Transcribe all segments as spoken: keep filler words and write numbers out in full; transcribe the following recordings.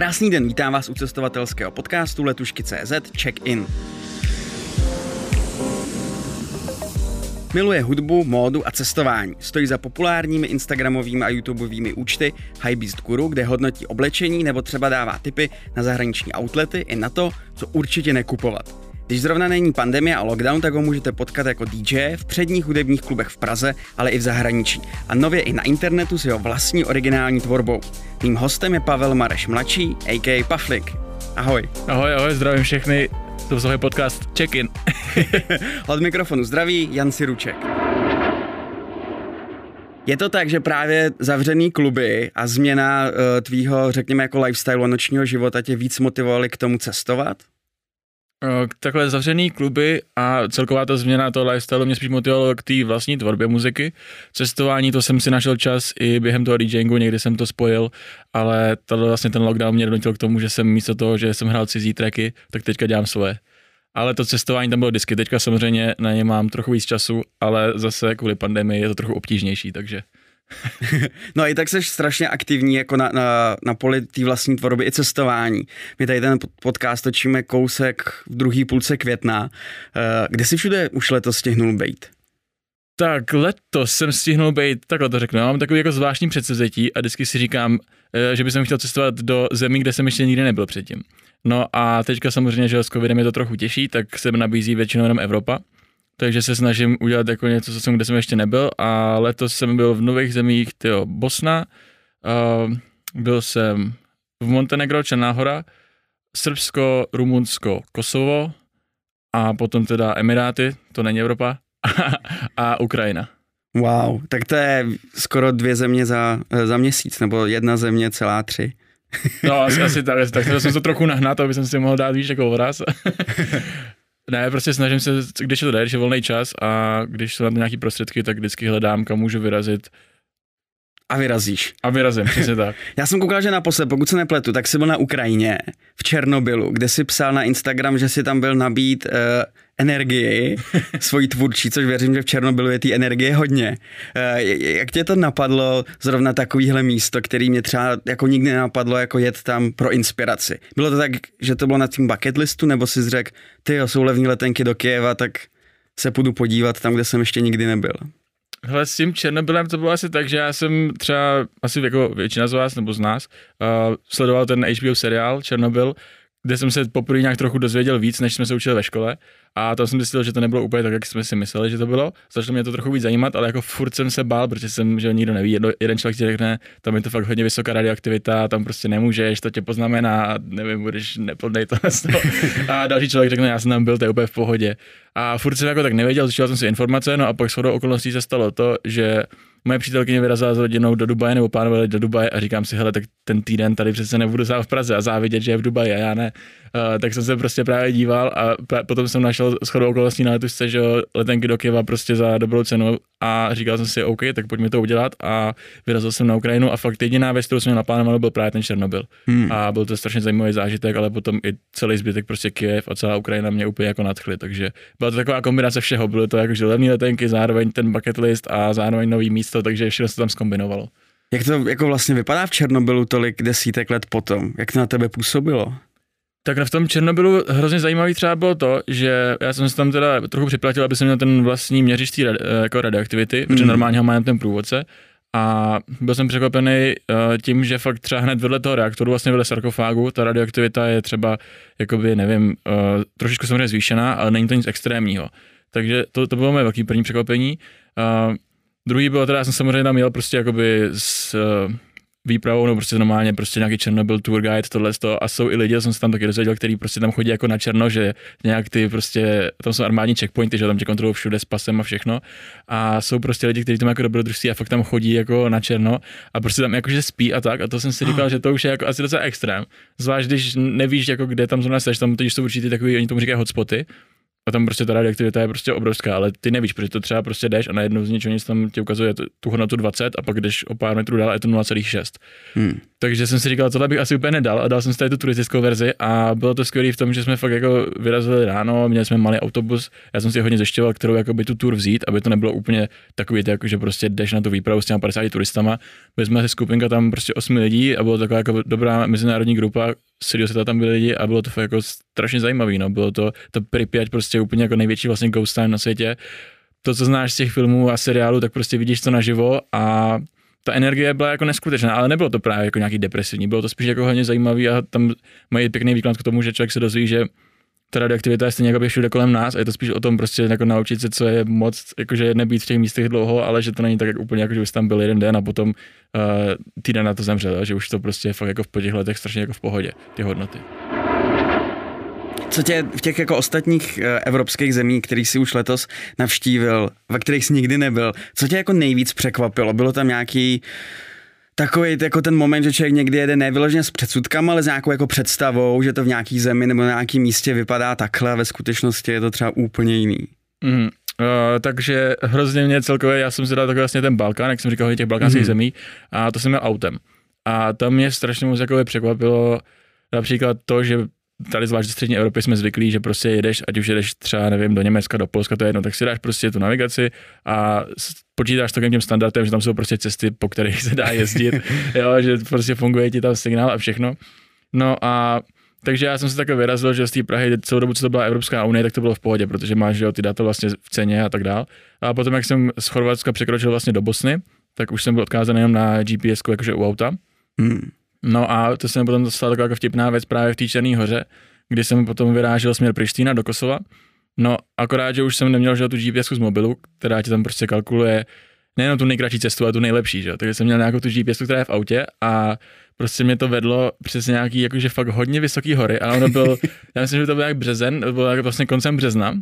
Krásný den, vítám vás u cestovatelského podcastu Letušky tečka cé zet Check-in. Miluje hudbu, módu a cestování. Stojí za populárními instagramovými a youtubeovými účty Highbeast Guru, kde hodnotí oblečení nebo třeba dává tipy na zahraniční outlety i na to, co určitě nekupovat. Když zrovna není pandemie a lockdown, tak ho můžete potkat jako dý džej v předních hudebních klubech v Praze, ale i v zahraničí. A nově i na internetu s jeho vlastní originální tvorbou. Mým hostem je Pavel Mareš mladší, á ká á. Paflik. Ahoj. Ahoj, ahoj, zdravím všechny. To je podcast Check-in. Od mikrofonu zdraví Jan Siruček. Je to tak, že právě zavřený kluby a změna uh, tvýho, řekněme, jako lifestyle nočního života tě víc motivovaly k tomu cestovat? Takhle zavřený kluby a celková ta změna toho lifestyle mě spíš motivovalo k té vlastní tvorbě muziky. Cestování, to jsem si našel čas i během toho DJingu, někdy jsem to spojil, ale tady vlastně ten lockdown mě donutil k tomu, že jsem místo toho, že jsem hrál cizí tracky, tak teďka dělám svoje. Ale to cestování tam bylo vždycky, teďka samozřejmě na ně mám trochu víc času, ale zase kvůli pandemii je to trochu obtížnější, takže... No i tak jsi strašně aktivní jako na, na, na poli té vlastní tvorby i cestování. My tady ten podcast točíme kousek v druhý půlce května. Kde jsi všude už letos stihnul bejt? Tak letos jsem stihnul bejt, takhle to řeknu, mám takový jako zvláštní předsevzetí a vždycky si říkám, že bych chtěl cestovat do zemí, kde jsem ještě nikdy nebyl předtím. No a teďka samozřejmě, že s covidem je to trochu těžší, tak se nabízí většinou jenom Evropa. Takže se snažím udělat jako něco, co jsem, kde jsem ještě nebyl, a letos jsem byl v nových zemích, tyjo, Bosna, uh, byl jsem v Montenegro, Černá hora, Srbsko, Rumunsko, Kosovo a potom teda Emiráty, to není Evropa, a Ukrajina. Wow, tak to je skoro dvě země za, za měsíc, nebo jedna země celá tři. No asi, asi tak, tak jsem to trochu nahnat, aby jsem si mohl dát víš jako obraz. Ne, prostě snažím se, když je to dá, když je volný čas a když jsou na to nějaký prostředky, tak vždycky hledám, kam můžu vyrazit. A vyrazíš. A vyrazím, přesně tak. Já jsem koukal, že naposled, pokud se nepletu, tak jsi byl na Ukrajině, v Černobylu, kde jsi psal na Instagram, že jsi tam byl nabít uh, energii svojí tvůrčí, což věřím, že v Černobylu je té energie hodně. Uh, jak tě to napadlo zrovna takovýhle místo, který mě třeba jako nikdy nenapadlo, jako jet tam pro inspiraci? Bylo to tak, že to bylo na tím bucket listu, nebo jsi řekl, tyjo, jsou levní letenky do Kyjeva, tak se půjdu podívat tam, kde jsem ještě nikdy nebyl? Hele, s tím Černobylem to bylo asi tak, že já jsem třeba, asi jako většina z vás nebo z nás, uh, sledoval ten há bé ó seriál Černobyl, kde jsem se poprvé nějak trochu dozvěděl víc, než jsme se učili ve škole, a tam jsem zjistil, že to nebylo úplně tak, jak jsme si mysleli, že to bylo. Začalo mě to trochu víc zajímat, ale jako furt jsem se bál, protože jsem, že nikdo neví, jedno, jeden člověk ti řekne, tam je to fakt hodně vysoká radioaktivita, tam prostě nemůžeš, to tě poznamená, nevím, budeš neplodnej to. A další člověk řekne, já jsem tam byl, to je úplně v pohodě. A furt jsem jako tak nevěděl, zjistil jsem si informace, no a pak shodou okolností se stalo to, že moje přítelkyně vyrazila s rodinou do Dubaje, nebo plánovali do Dubaje, a říkám si, hele, tak ten týden tady přece nebudu sám v Praze a závidět, že je v Dubaji a já ne. Uh, tak jsem se prostě právě díval a pra- potom jsem našel shodou okolností na Letušce, že letenky do Kyjeva prostě za dobrou cenu, a říkal jsem si, OK, tak pojďme to udělat, a vyrazil jsem na Ukrajinu a fakt jediná věc, kterou jsem naplánoval, byl právě ten Černobyl. Hmm. A byl to strašně zajímavý zážitek, ale potom i celý zbytek prostě Kyjev a celá Ukrajina mě úplně jako nadchly, takže byla to taková kombinace všeho, bylo to jakože levné letenky, zároveň ten bucket list a zároveň nový místo, takže všechno se tam zkombinovalo. Jak to jako vlastně vypadá v Černobylu tolik desítek let potom? Jak to na tebe působilo? Tak v tom Černobylu hrozně zajímavý třeba bylo to, že já jsem se tam teda trochu připlatil, aby jsem měl ten vlastní měřič tý jako radioaktivity, mm. protože normálně ho mám ten průvodce. A byl jsem překvapený tím, že fakt třeba hned vedle toho reaktoru, vlastně vedle sarkofágu, ta radioaktivita je třeba, jakoby, nevím, trošičku samozřejmě zvýšená, ale není to nic extrémního. Takže to, to bylo moje velký první překvapení. Druhý bylo teda, já jsem samozřejmě tam jel prostě jakoby s uh, výpravou, no prostě normálně prostě nějaký Černobyl tour guide, tohle a jsou i lidi, jsem se tam taky dozvěděl, který prostě tam chodí jako na černo, že nějak ty prostě, tam jsou armádní checkpointy, že tam tě kontrolují všude s pasem a všechno, a jsou prostě lidi, kteří tam jako dobrodružství a fakt tam chodí jako na černo a prostě tam jakože spí a tak, a to jsem si říkal, že to už je jako asi docela extrém, zvlášť když nevíš jako kde tam zrovna seš, tam totiž jsou určitě takový, oni tomu říkají hotspoty. a tam prostě ta radioaktivita je prostě obrovská, ale ty nevíš, protože to třeba prostě jdeš a najednou z ničeho nic tam ti ukazuje tu hodnotu dvacet a pak jdeš o pár metrů dál a je to nula celá šest. Hmm. Takže jsem si říkal, tohle bych asi úplně nedal a dal jsem si tady tu turistickou verzi a bylo to skvělé v tom, že jsme fakt jako vyrazili ráno, měli jsme malý autobus, já jsem si hodně zeštěval, kterou jakoby tu tour vzít, aby to nebylo úplně takový, jako, že prostě jdeš na tu výpravu s těma padesáti turistama. Byli jsme skupinka tam prostě osmi lidí a bylo taková jako dobrá mezinárodní grupa, celého světa tam byli lidi a bylo to fakt jako strašně zajímavý, no. Bylo to, to Pripyat prostě úplně jako největší vlastně ghost town na světě. To, co znáš z těch filmů a seriálů, tak prostě vidíš to naživo a ta energie byla jako neskutečná, ale nebylo to právě jako nějaký depresivní, bylo to spíš jako hodně zajímavý a tam mají pěkný výklad k tomu, že člověk se dozví, že ta radioaktivita je stejně jako všude kolem nás a je to spíš o tom prostě jako naučit se, co je moc, jakože nebýt v těch místech dlouho, ale že to není tak jak úplně jako, že už tam byl jeden den a potom uh, týden na to zemřel, že už to prostě je fakt jako v těch letech strašně jako v pohodě, ty hodnoty. Co tě v těch jako ostatních evropských zemí, kterých si už letos navštívil, ve kterých jsi nikdy nebyl, co tě jako nejvíc překvapilo? Bylo tam nějaký takový jako ten moment, že člověk někdy jede nevyloženě s předsudkama, ale s nějakou jako představou, že to v nějaký zemi nebo na nějaký místě vypadá takhle, ve skutečnosti je to třeba úplně jiný. Mm, uh, takže hrozně mě celkově, já jsem si dal takový vlastně ten Balkán, jak jsem říkal, těch balkánských mm. zemí, a to jsem měl autem. A tam mě strašně moc jako překvapilo například to, že tady zvlášť ze střední Evropy jsme zvyklí, že prostě jedeš, ať už jedeš třeba, nevím, do Německa, do Polska, to je jedno, tak si dáš prostě tu navigaci a počítáš takovým tím standardem, že tam jsou prostě cesty, po kterých se dá jezdit, jo, že prostě funguje ti tam signál a všechno. No a takže já jsem se takhle vyrazil, že z té Prahy celou dobu, co to byla Evropská unie, tak to bylo v pohodě, protože máš, že jo, ty data vlastně v ceně a tak dál. A potom, jak jsem z Chorvatska překročil vlastně do Bosny, tak už jsem byl odkázán jenom na G P S, jakože u auta. Hmm. No a to se mi potom dostala taková jako vtipná věc právě v té Černé hoře, kdy jsem potom vyrážel směr Priština do Kosova. No akorát, že už jsem neměl že tu G P S z mobilu, která ti tam prostě kalkuluje nejenom tu nejkratší cestu, ale tu nejlepší, že? Takže jsem měl nějakou tu G P S, která je v autě a prostě mě to vedlo přes nějaký jakože fakt hodně vysoký hory a ono byl, já myslím, že to byl jak březen, to bylo jako vlastně koncem března.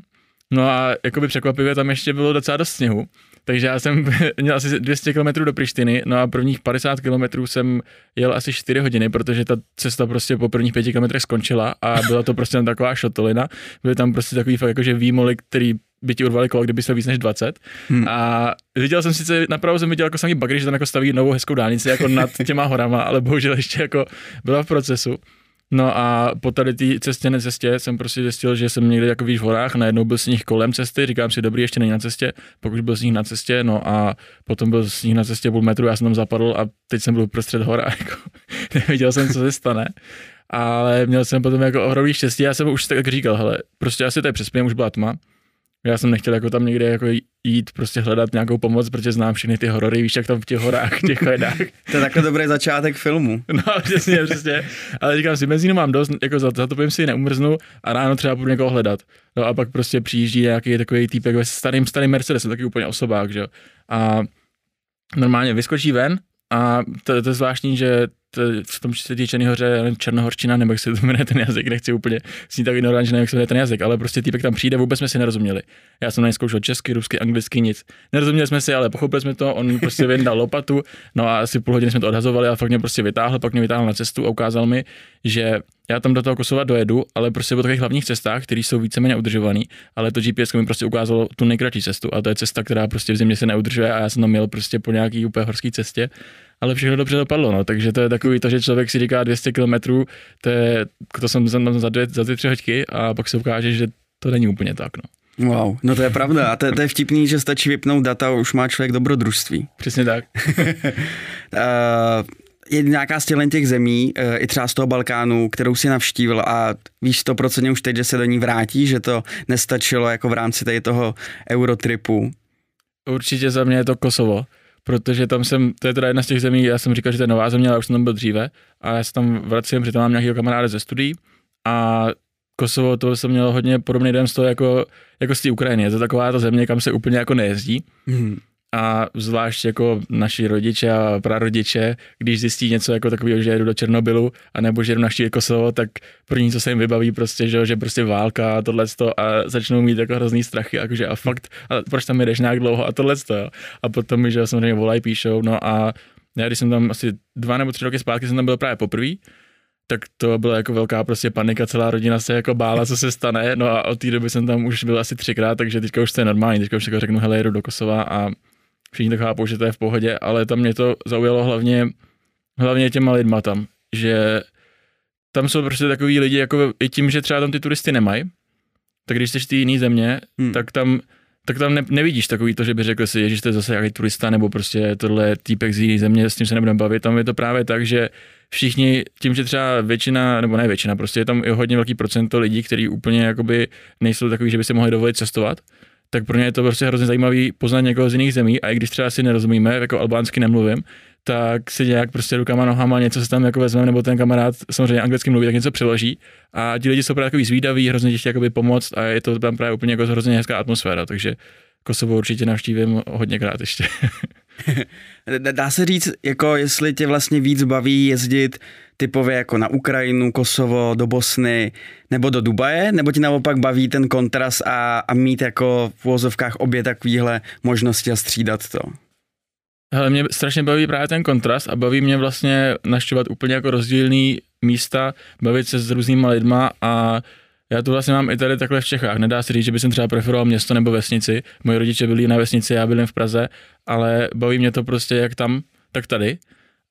No a jakoby překvapivě tam ještě bylo docela dost sněhu, takže já jsem měl asi dvě stě kilometrů do Prištiny, no a prvních padesát kilometrů jsem jel asi čtyři hodiny, protože ta cesta prostě po prvních pěti kilometrech skončila a byla to prostě taková šotolina, byly tam prostě takový fakt jakože výmoly, který by ti urvali kolo, kdyby se víc než dvacet. Hmm. A viděl jsem sice, napravo jsem viděl jako samý bagry, že tam jako staví novou hezkou dálnici jako nad těma horama, ale bohužel ještě jako byla v procesu. No a po tady té cestě, necestě jsem prostě zjistil, že jsem někde jako víš v horách, najednou byl sníh kolem cesty, říkám si dobrý, ještě není na cestě, pokud byl sníh na cestě, no a potom byl sníh na cestě půl metru, já jsem tam zapadl a teď jsem byl prostřed hor a jako neviděl jsem, co se stane. Ale měl jsem potom jako ohromný štěstí, já jsem už tak říkal, hele, prostě asi tady přespím, už byla tma. Já jsem nechtěl jako tam někde jako jít prostě hledat nějakou pomoc, protože znám všechny ty horory, víš, jak tam v těch horách, těch kajdách. To je takhle dobrý začátek filmu. No, přesně, přesně. Ale říkám si, benzínu mám dost, jako zatopím si, neumrznu a ráno třeba půjdu někoho hledat. No a pak prostě přijíždí nějaký takový týpek ve starým, starým Mercedesu, taky úplně osobák, že jo. A normálně vyskočí ven a to, to je zvláštní, že to, v tom Černé hoře černohorčina, nebo jak se to jmenuje ten jazyk, nechci úplně snít tak ignorantně, nevím, jak se jmenuje ten jazyk, ale prostě týpek tam přijde, vůbec jsme si nerozuměli. Já jsem na něj zkoušel česky, rusky, anglicky, nic. Nerozuměli jsme si, ale pochopili jsme to, on prostě vyndal lopatu, no a asi půl hodiny jsme to odhazovali a fakt mě prostě vytáhl, pak mě vytáhl na cestu a ukázal mi, že já tam do toho Kosova dojedu, ale prostě po takových hlavních cestách, které jsou víceméně udržované, ale to G P S mi prostě ukázalo tu nejkratší cestu a to je cesta, která prostě v zimě se neudržuje a já jsem tam měl prostě po nějaký úplně horské cestě, ale všechno dobře dopadlo, no, takže to je takový to, že člověk si říká dvě stě kilometrů, to je, to jsem tam za dvě, za ty tři hoďky a pak se ukáže, že to není úplně tak, no. Wow, no to je pravda a to, to je vtipný, že stačí vypnout data a už má člověk dobrodružství. Přesně tak. uh... Je nějaká z těch zemí, i třeba z toho Balkánu, kterou si navštívil a víš sto procent už teď, že se do ní vrátí, že to nestačilo jako v rámci tady toho eurotripu? Určitě za mě je to Kosovo, protože tam jsem, to je teda jedna z těch zemí, já jsem říkal, že to je nová země, ale už jsem tam byl dříve a já se tam vracím, protože tam mám nějakého kamaráda ze studií a Kosovo, to jsem měl hodně podobný dojem z toho jako, jako z té Ukrajiny, je to taková ta země, kam se úplně jako nejezdí. Hmm. A zvlášť jako naši rodiče a prarodiče, když zjistí něco jako takového, že jedu do Černobylu a nebo že jedu naštívit Kosovo, tak první, co se jim vybaví prostě, že, že prostě válka a tohleto a začnou mít jako hrozný strachy, jakože a fakt, a proč tam jedeš nějak dlouho a tohleto, jo. A potom mi, že samozřejmě volají, píšou, no a já když jsem tam asi dva nebo tři roky zpátky jsem tam byl právě poprvé tak to byla jako velká prostě panika, celá rodina se jako bála, co se stane, no a od té doby jsem tam už byl asi třikrát, takže teďka už to je normální, teďka už jako řeknu, hele, jedu do Kosova a všichni to chápou, že to je v pohodě, ale tam mě to zaujalo hlavně, hlavně těma lidma tam, že tam jsou prostě takový lidi, jako i tím, že třeba tam ty turisty nemají, tak když jsi z té jiné země, hmm. tak tam, tak tam ne, nevidíš takový to, že by řekl si, ježiš, to je zase nějaký turista, nebo prostě tohle týpek z jiné země, s tím se nebudeme bavit, tam je to právě tak, že všichni, tím, že třeba většina, nebo ne většina, prostě je tam i hodně velký procento lidí, kteří úplně jakoby nejsou takový, že by se mohli dovolit cestovat, tak pro ně je to prostě hrozně zajímavý poznat někoho z jiných zemí, a i když třeba si nerozumíme, jako albánsky nemluvím, tak si nějak prostě rukama, nohama něco se tam jako vezmeme, nebo ten kamarád samozřejmě anglicky mluví, tak něco přeloží, a ti lidi jsou právě takový zvídaví, hrozně těžké jakoby pomoct, a je to tam právě úplně jako hrozně hezká atmosféra, takže Kosovo určitě navštívím hodněkrát ještě. Dá se říct, jako jestli tě vlastně víc baví jezdit typově jako na Ukrajinu, Kosovo, do Bosny nebo do Dubaje, nebo ti naopak baví ten kontrast a, a mít jako v uvozovkách obě takovýhle možnosti a střídat to? Hele, mě strašně baví právě ten kontrast a baví mě vlastně navštěvovat úplně jako rozdílný místa, bavit se s různýma lidma, a já to vlastně mám i tady takhle v Čechách. Nedá se říct, že bych třeba preferoval město nebo vesnici. Moji rodiče byli na vesnici, já byl v Praze, ale baví mě to prostě jak tam, tak tady.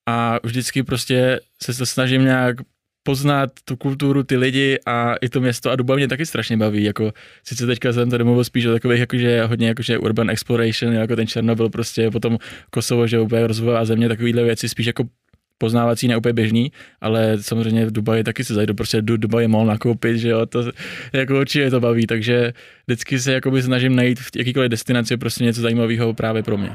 A vždycky prostě se snažím nějak poznat tu kulturu, ty lidi a i to město, a Duba mě taky strašně baví, jako sice teďka jsem tady mluvil spíš o takových, jakože hodně jakože urban exploration, jako ten Černobyl prostě, potom Kosovo, že úplně rozvojová země, takovýhle věci spíš jako poznávací, ne úplně běžný, ale samozřejmě v Dubaji taky se zajdu, prostě do Dubaje mall nakoupit, že jo, to jako určitě to baví, takže vždycky se jakoby snažím najít v jakýkoliv destinaci prostě něco zajímavého právě pro mě.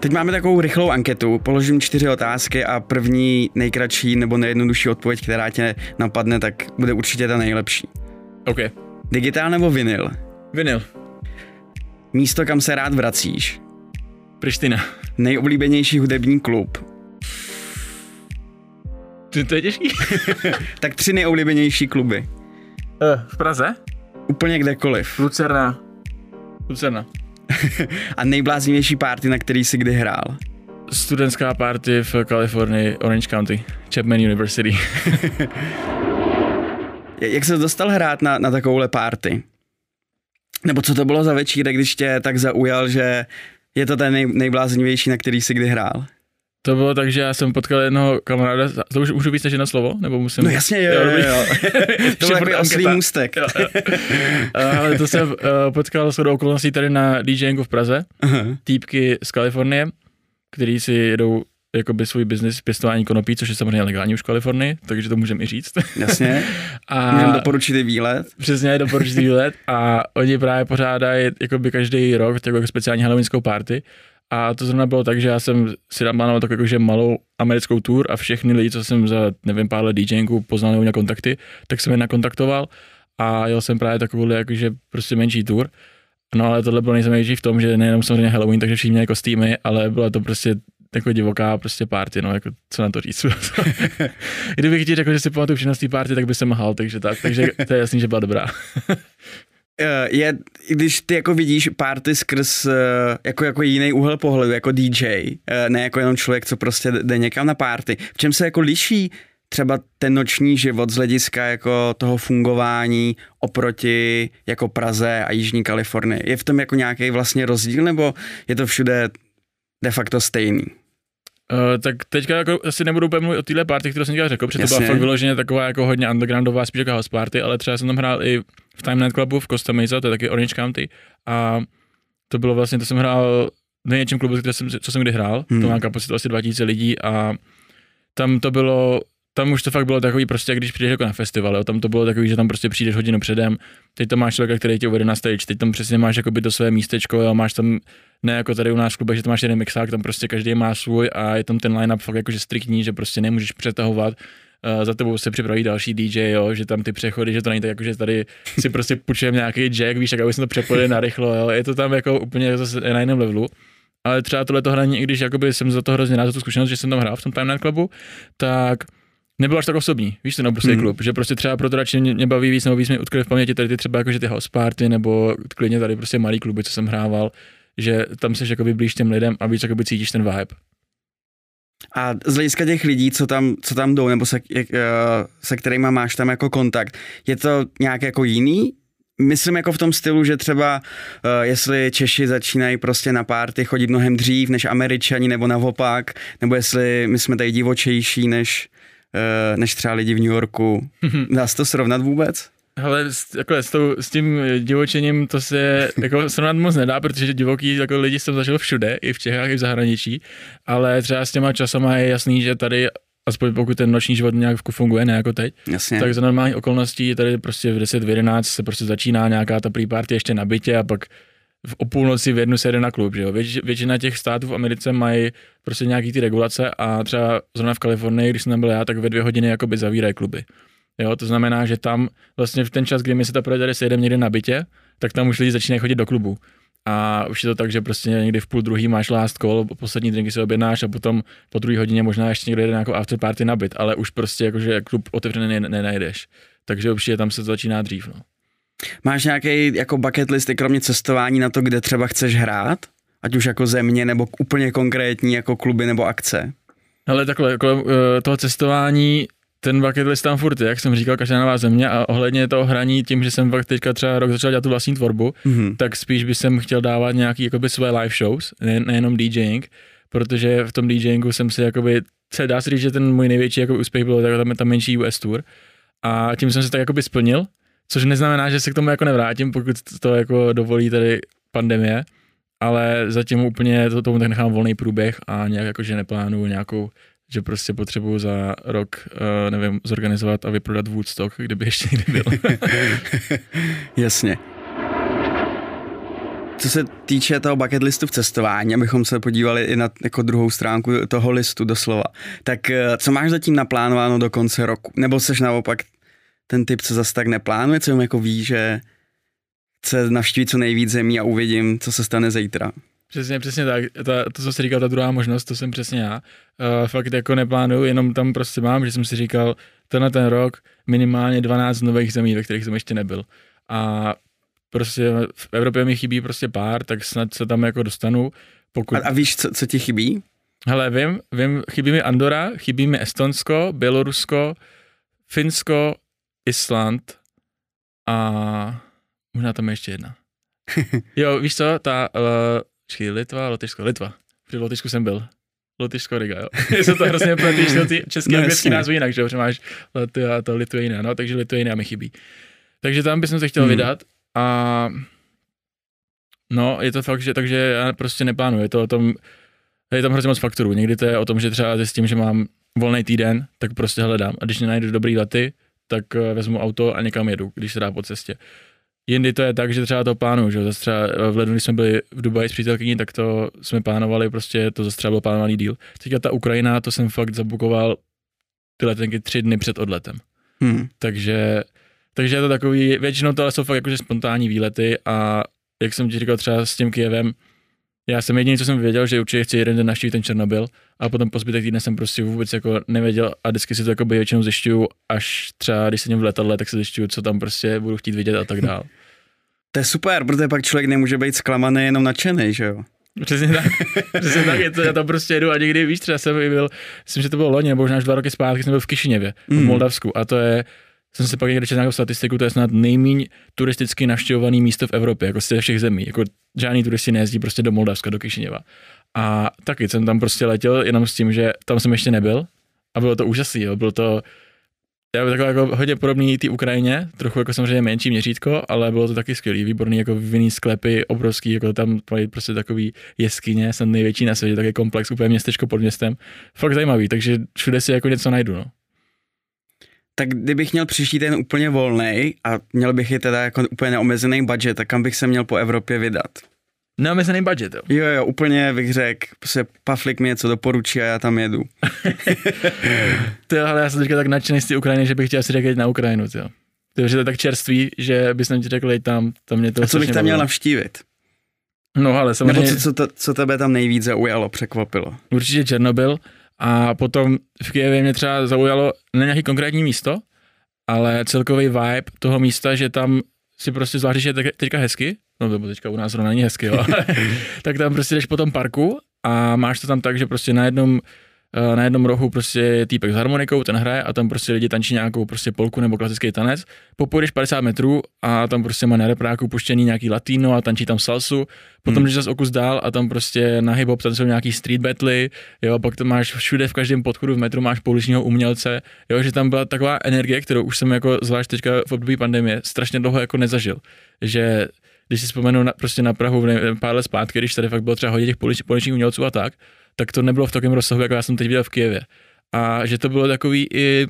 Teď máme takovou rychlou anketu, položím čtyři otázky a první nejkratší nebo nejjednodušší odpověď, která tě napadne, tak bude určitě ta nejlepší. OK. Digitál nebo vinyl? Vinyl. Místo, kam se rád vracíš? Priština. Nejoblíbenější hudební klub? To, to je těžký. Tak tři nejoblíbenější kluby. V Praze? Úplně kdekoliv. Lucerna. Lucerna. A nejbláznivější party, na který jsi kdy hrál? Studentská party v Kalifornii, Orange County, Chapman University. Jak se dostal hrát na, na takovouhle party? Nebo co to bylo za večírek, když tě tak zaujal, že je to ten nej, nejbláznivější, na který jsi kdy hrál? To bylo tak, že já jsem potkal jednoho kamaráda, to už už víc než jedno slovo, nebo musím... No jasně, jo, jo, jo. To byl takový oslý můstek. Jo, jo. Uh, to jsem uh, potkal shodou okolností tady na DJingu v Praze, uh-huh. týpky z Kalifornie, kteří si jedou jakoby svůj biznis pěstování konopí, což je samozřejmě legální už v Kalifornii, takže to můžeme i říct. Jasně, měl doporučitý výlet. Přesně, doporučitý výlet, a oni právě pořádají jakoby každý rok takovou speciální halloweenskou party. A to zrovna bylo tak, že já jsem si tam plánoval tak jakože malou americkou tour a všechny lidi, co jsem za, nevím, pár let DJingu poznal nebo na kontakty, tak jsem je nakontaktoval a jel jsem právě takovouhle jakože prostě menší tour. No ale tohle bylo nejzajímavější v tom, že nejenom samozřejmě Halloween, takže všichni měli kostýmy, ale byla to prostě taková divoká prostě party, no jako co na to říct. Kdybych ti řekl, že si pamatuju všechno z té party, tak by se mhal, takže tak, takže to je jasný, že byla dobrá. Je, když ty jako vidíš party skrz jako, jako jiný úhel pohledu, jako D J, ne jako jenom člověk, co prostě jde někam na party. V čem se jako liší třeba ten noční život z hlediska jako toho fungování oproti jako Praze a Jižní Kalifornii? Je v tom jako nějaký vlastně rozdíl, nebo je to všude de facto stejný? Uh, tak teďka jako asi nebudu úplně mluvit o téhle party, kterou jsem teďka řekl, protože to byla fakt vyloženě taková jako hodně undergroundová, spíš jako house party, ale třeba jsem tam hrál i v TimeNet Clubu v Costa Mesa, to je taky Orange County, a to bylo vlastně, to jsem hrál v největším klubu, jsem, co jsem kdy hrál, hmm. to má kapacitu asi dva tisíce lidí, a tam to bylo, tam už to fakt bylo takový prostě, když přijdeš jako na festival, jo? Tam to bylo takový, že tam prostě přijdeš hodinu předem, teď tam máš člověka, který tě uvede na stage, teď tam přesně máš jakoby to své místečko, jo? Máš tam, ne jako tady u nás v klubech, že tam máš jeden mixák, tam prostě každý má svůj a je tam ten line-up fakt jakože striktní, že prostě nemůžeš přetahovat, uh, za tebou se připraví další D J, jo? Že tam ty přechody, že to není tak jakože tady si prostě půjčujeme nějaký jack, víš, tak aby jsme to přepojili narychlo, jo? Je to tam jako úplně zase na jiném levelu. Ale třeba tohle to hraní, i když jakoby jsem za to hrozně rád, za tu zkušenost, že jsem tam hrál v tom TimeNet Clubu, tak nebylo až tak osobní, víš, ten obrovský hmm. klub, že prostě třeba pro to radši mě baví víc, nebo víc mi utkvěly v paměti tady ty třeba jakože ty house party, nebo klidně tady prostě malý kluby, co jsem hrával, že tam seš jakoby blíž těm lidem a víc jakoby cítíš ten vibe. A z hlediska těch lidí, co tam, co tam jdou, nebo se, jak, se kterýma máš tam jako kontakt, je to nějak jako jiný? Myslím jako v tom stylu, že třeba uh, jestli Češi začínají prostě na párty chodit mnohem dřív než Američani, nebo naopak, nebo jestli my jsme tady divočejší než, uh, než třeba lidi v New Yorku. Dá se to srovnat vůbec? Hele, s, jako, s, tou, s tím divočením to se jako, srovnat moc nedá, protože divoký jako, lidi jsem zažil všude, i v Čechách, i v zahraničí, ale třeba s těma časama je jasný, že tady aspoň pokud ten noční život nějak funguje, ne jako teď, jasně, tak za normální okolností tady prostě v deset, v jedenáct se prostě začíná nějaká ta pre-party ještě na bytě a pak v o půlnoci v jednu se jde na klub, že jo. Věč, většina těch států v Americe mají prostě nějaký ty regulace a třeba zrovna v Kalifornii, když jsem tam byl já, tak ve dvě hodiny jakoby zavírají kluby. Jo, to znamená, že tam vlastně v ten čas, kdy my se tady, tady sejdeme někde na bytě, tak tam už lidi začínají chodit do klubu. A už je to tak, že prostě někdy v půl druhý máš last call, poslední drinky se objednáš a potom po druhé hodině možná ještě někdo jde na jako after party na byt, ale už prostě jakože klub otevřený nenajdeš. Takže určitě tam se začíná dřív. No. Máš nějaký jako bucket list, kromě cestování, na to, kde třeba chceš hrát? Ať už jako země, nebo úplně konkrétní jako kluby nebo akce? Hele, takhle, kolem toho cestování, ten bucket list tam furt je, jak jsem říkal, každá nová země, a ohledně toho hraní tím, že jsem fakt teďka třeba rok začal dělat tu vlastní tvorbu, mm-hmm. tak spíš bych jsem chtěl dávat nějaký jakoby své live shows, ne, nejenom DJing, protože v tom DJingu jsem si jakoby, se dá se říct, že ten můj největší jakoby úspěch byl jako tam, tam menší U S tour a tím jsem se tak jakoby splnil, což neznamená, že se k tomu jako nevrátím, pokud to jako dovolí tady pandemie, ale zatím úplně to, tomu tak nechám volný průběh a nějak jakože neplánuju nějakou, že prostě potřebuju za rok, uh, nevím, zorganizovat a vyprodat Woodstock, kdyby ještě někdy byl. Jasně. Co se týče toho bucket listu v cestování, abychom se podívali i na jako druhou stránku toho listu doslova, tak uh, co máš zatím naplánováno do konce roku? Nebo seš naopak ten typ, co zase tak neplánuje, co jim jako ví, že chce navštívit co nejvíc zemí a uvidím, co se stane zítra? Přesně, přesně tak. Ta, to, co jsi říkal, ta druhá možnost, to jsem přesně já. Uh, fakt jako neplánuju, jenom tam prostě mám, že jsem si říkal, tenhle ten rok minimálně dvanáct nových zemí, ve kterých jsem ještě nebyl. A prostě v Evropě mi chybí prostě pár, tak snad se tam jako dostanu. Pokud... A, a víš, co, co ti chybí? Hele, vím, vím, chybí mi Andora, chybí mi Estonsko, Bělorusko, Finsko, Island a možná tam je ještě jedna. Jo, víš co, ta... Uh... Litva, Lotyšsko, Litva. Při Lotyšku jsem byl. Lotyšsko, Riga, jo. Jsou to hrozně pletíš, no ty český a český názvy jinak, že jo, máš Latvia, to Litva, no, takže Litva mi chybí. Takže tam bychom se chtěl hmm. vydat a no, je to fakt, že takže já prostě neplánuji, je to o tom, je tam hrozně moc faktorů, někdy to je o tom, že třeba s tím, že mám volný týden, tak prostě hledám a když nenajdu dobrý lety, tak vezmu auto a někam jedu, když se dá po cestě. Jindy to je tak, že třeba to plánuju, že zase třeba v lednu, když jsme byli v Dubaji s přítelkyní, tak to jsme plánovali, prostě to zase třeba byl plánovaný díl. Teďka ta Ukrajina, to jsem fakt zabukoval ty letenky tři dny před odletem. Hmm. Takže, takže je to takový, většinou to ale jsou fakt jakože spontánní výlety a jak jsem ti říkal třeba s tím Kyjevem, já jsem jediný, co jsem věděl, že určitě chci jeden den navštívit ten Černobyl a potom po zbytek týdne jsem prostě vůbec jako nevěděl a vždycky si to jako většinou zjišťuju, až třeba když jsem v letadle, tak se zjišťuju, co tam prostě budu chtít vidět a tak dál. To je super, protože pak člověk nemůže být zklamaný, jenom nadšený, že jo? Přesně tak, přesně tak, je to, já tam prostě jedu a někdy, víš, třeba jsem byl, myslím, že to bylo loni, nebo možná už dva roky zpátky, jsem byl v Kišiněvě, v mm. Moldavsku a to je, jsem se pak někde četl nějakou statistiku, to je snad nejméně turisticky navštěvované místo v Evropě, jako ze všech zemí, jako žádný turisti nejezdí prostě do Moldavska, do Kišiněva. A taky jsem tam prostě letěl jenom s tím, že tam jsem ještě nebyl a bylo to úžasný, jo, bylo to takové jako hodně podobné té Ukrajině, trochu jako samozřejmě menší měřítko, ale bylo to taky skvělý, výborný jako vinný sklepy, obrovský, jako tam prostě takový jeskyně, snad největší na světě, taky komplex, úplně městečko pod městem, fakt zajímavý, takže všude si jako něco najdu, no. Tak kdybych měl příští ten úplně volnej a měl bych i teda jako úplně neomezený budget, tak kam bych se měl po Evropě vydat? Neomezený budget, jo? Jo, jo, úplně bych řekl, se Paflik mi něco doporučí a já tam jedu. To jo, ale já jsem teďka tak nadšený z té Ukrajiny, že bych chtěl asi řekl na Ukrajinu, jo. To je to tak čerství, že bys nám ti řekl, jít tam, tam mě to. A co bych tam měl navštívit? No ale samozřejmě... Nebo co, co, to, co tebe tam nejvíc zaujalo, překvapilo? Určitě Černobyl. A potom v Kyjevě mě třeba zaujalo ne nějaký konkrétní místo, ale celkový vibe toho místa, že tam si prostě zvlášť, že je teďka hezky, no to teďka u nás není hezky, jo, tak tam prostě jdeš po tom parku a máš to tam tak, že prostě na jednom na jednom rohu prostě je týpek s harmonikou, ten hraje a tam prostě lidi tančí nějakou prostě polku nebo klasický tanec. Popůjdeš padesát metrů a tam prostě má na repráku puštěný nějaký latino a tančí tam salsu. Potom jdeš hmm. zase o kus dál a tam prostě na hip-hop tam jsou nějaký street battly, jo, pak to máš všude v každém podchodu v metru máš pouličního umělce, jo, že tam byla taková energie, kterou už jsem jako zvlášť teďka v období pandemie strašně dlouho jako nezažil, že když si vzpomenu na, prostě na Prahu nevím, pár let zpátky, když tady fakt bylo třeba hodně těch pouličních umělců a tak, tak to nebylo v takovém rozsahu, jako já jsem teď viděl v Kyjevě. A že to bylo takový i,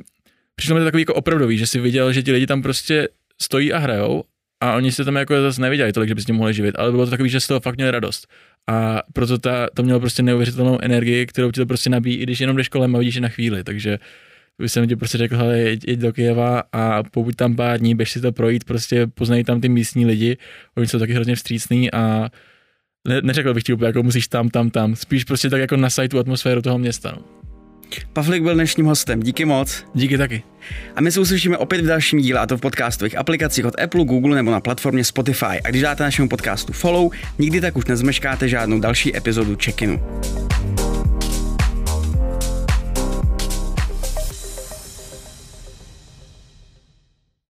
přišlo mi to takový jako opravdový, že si viděl, že ti lidi tam prostě stojí a hrajou a oni se tam jako zase neviděli tolik, že by s tím mohli živit, ale bylo to takový, že z toho fakt měli radost. A proto ta, to mělo prostě neuvěřitelnou energii, kterou ti to prostě nabíjí, i když jenom jdeš kolem a vidíš je na chvíli, takže jsem ti prostě řekl, hele, jeď, jeď do Kyjeva a pokud tam pár dní, běž si to projít, prostě poznají tam ty místní lidi, oni jsou taky hrozně vstřícní a ne, neřekl bych ti úplně, jako musíš tam, tam, tam, spíš prostě tak jako nasaj tu atmosféru toho města. No. Paflik byl dnešním hostem, díky moc. Díky taky. A my se uslyšíme opět v dalším díle, a to v podcastových aplikacích od Apple, Google nebo na platformě Spotify. A když dáte našemu podcastu follow, nikdy tak už nezmeškáte žádnou další epizodu Check-inu.